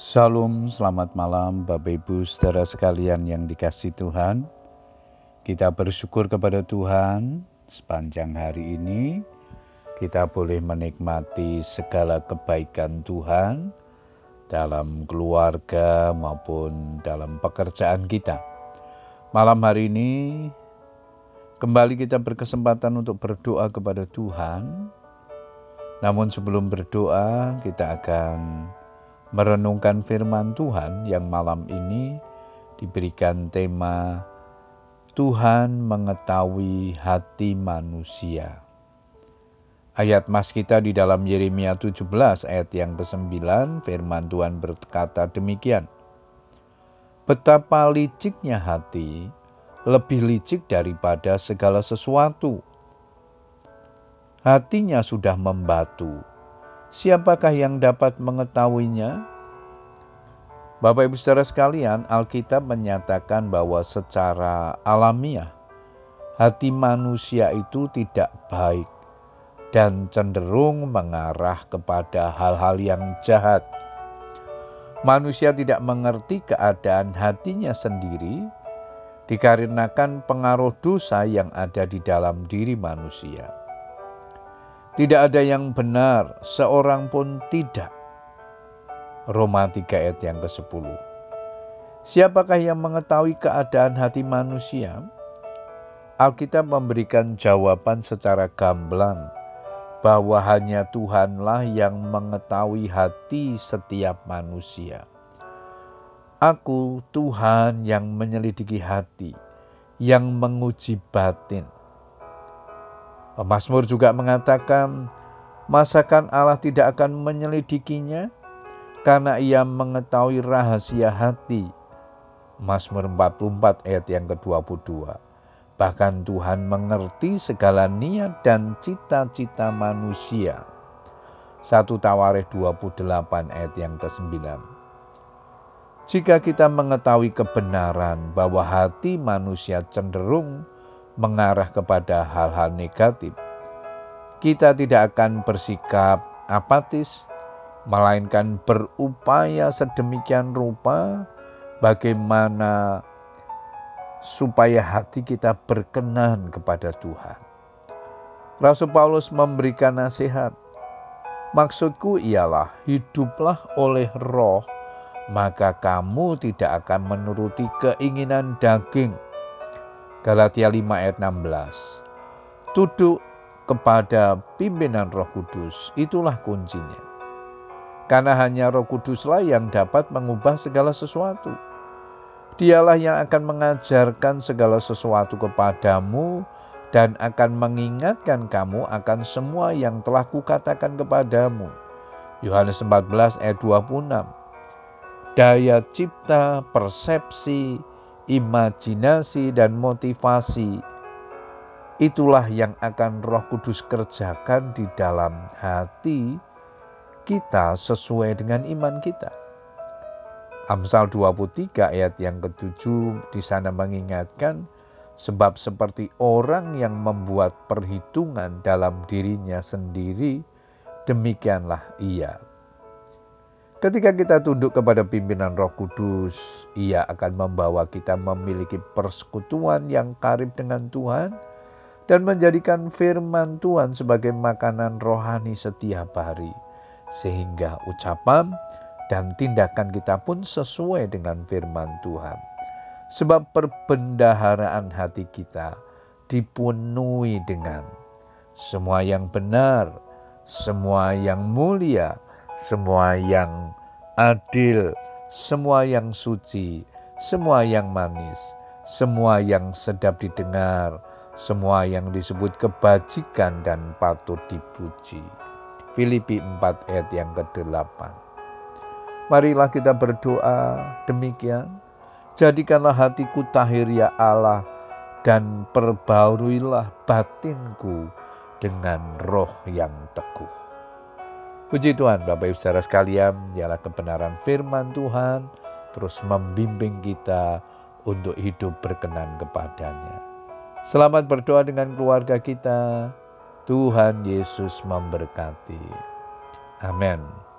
Salam, selamat malam Bapak Ibu saudara sekalian yang dikasihi Tuhan. Kita bersyukur kepada Tuhan sepanjang hari ini kita boleh menikmati segala kebaikan Tuhan dalam keluarga maupun dalam pekerjaan kita. Malam hari ini kembali kita berkesempatan untuk berdoa kepada Tuhan. Namun sebelum berdoa kita akan merenungkan firman Tuhan yang malam ini diberikan tema Tuhan mengetahui hati manusia. Ayat mas kita di dalam Yeremia 17 ayat yang ke-9 firman Tuhan berkata demikian. Betapa liciknya hati, lebih licik daripada segala sesuatu. Hatinya sudah membatu. Siapakah yang dapat mengetahuinya? Bapak Ibu saudara sekalian, Alkitab menyatakan bahwa secara alamiah hati manusia itu tidak baik dan cenderung mengarah kepada hal-hal yang jahat. Manusia tidak mengerti keadaan hatinya sendiri dikarenakan pengaruh dosa yang ada di dalam diri manusia. Tidak ada yang benar, seorang pun tidak. Roma 3 ayat yang ke-10. Siapakah yang mengetahui keadaan hati manusia? Alkitab memberikan jawaban secara gamblang bahwa hanya Tuhanlah yang mengetahui hati setiap manusia. Aku Tuhan yang menyelidiki hati, yang menguji batin. Pemazmur juga mengatakan, masakan Allah tidak akan menyelidikinya, karena ia mengetahui rahasia hati. Mazmur 44 ayat yang ke-22. Bahkan Tuhan mengerti segala niat dan cita-cita manusia. 1 Tawarikh 28 ayat yang ke-9. Jika kita mengetahui kebenaran bahwa hati manusia cenderung mengarah kepada hal-hal negatif, kita tidak akan bersikap apatis, melainkan berupaya sedemikian rupa bagaimana supaya hati kita berkenan kepada Tuhan. Rasul Paulus memberikan nasihat, maksudku ialah hiduplah oleh roh, maka kamu tidak akan menuruti keinginan daging. Galatia 5 ayat 16. Tunduk kepada pimpinan Roh Kudus, itulah kuncinya. Karena hanya Roh Kuduslah yang dapat mengubah segala sesuatu. Dialah yang akan mengajarkan segala sesuatu kepadamu dan akan mengingatkan kamu akan semua yang telah kukatakan kepadamu. Yohanes 14 ayat 26. Daya cipta, persepsi, imajinasi dan motivasi, itulah yang akan Roh Kudus kerjakan di dalam hati kita sesuai dengan iman kita. Amsal 23 ayat yang ke-7 di sana mengingatkan, sebab seperti orang yang membuat perhitungan dalam dirinya sendiri, demikianlah ia. Ketika kita tunduk kepada pimpinan Roh Kudus, ia akan membawa kita memiliki persekutuan yang karib dengan Tuhan dan menjadikan firman Tuhan sebagai makanan rohani setiap hari, sehingga ucapan dan tindakan kita pun sesuai dengan firman Tuhan. Sebab perbendaharaan hati kita dipenuhi dengan semua yang benar, semua yang mulia, semua yang adil, semua yang suci, semua yang manis, semua yang sedap didengar, semua yang disebut kebajikan dan patut dipuji. Filipi 4 ayat yang ke-8. Marilah kita berdoa demikian. Jadikanlah hatiku tahir ya Allah dan perbaruilah batinku dengan roh yang teguh. Puji Tuhan, Bapak Ibu saudara sekalian, ialah kebenaran firman Tuhan terus membimbing kita untuk hidup berkenan kepadanya. Selamat berdoa dengan keluarga kita. Tuhan Yesus memberkati. Amin.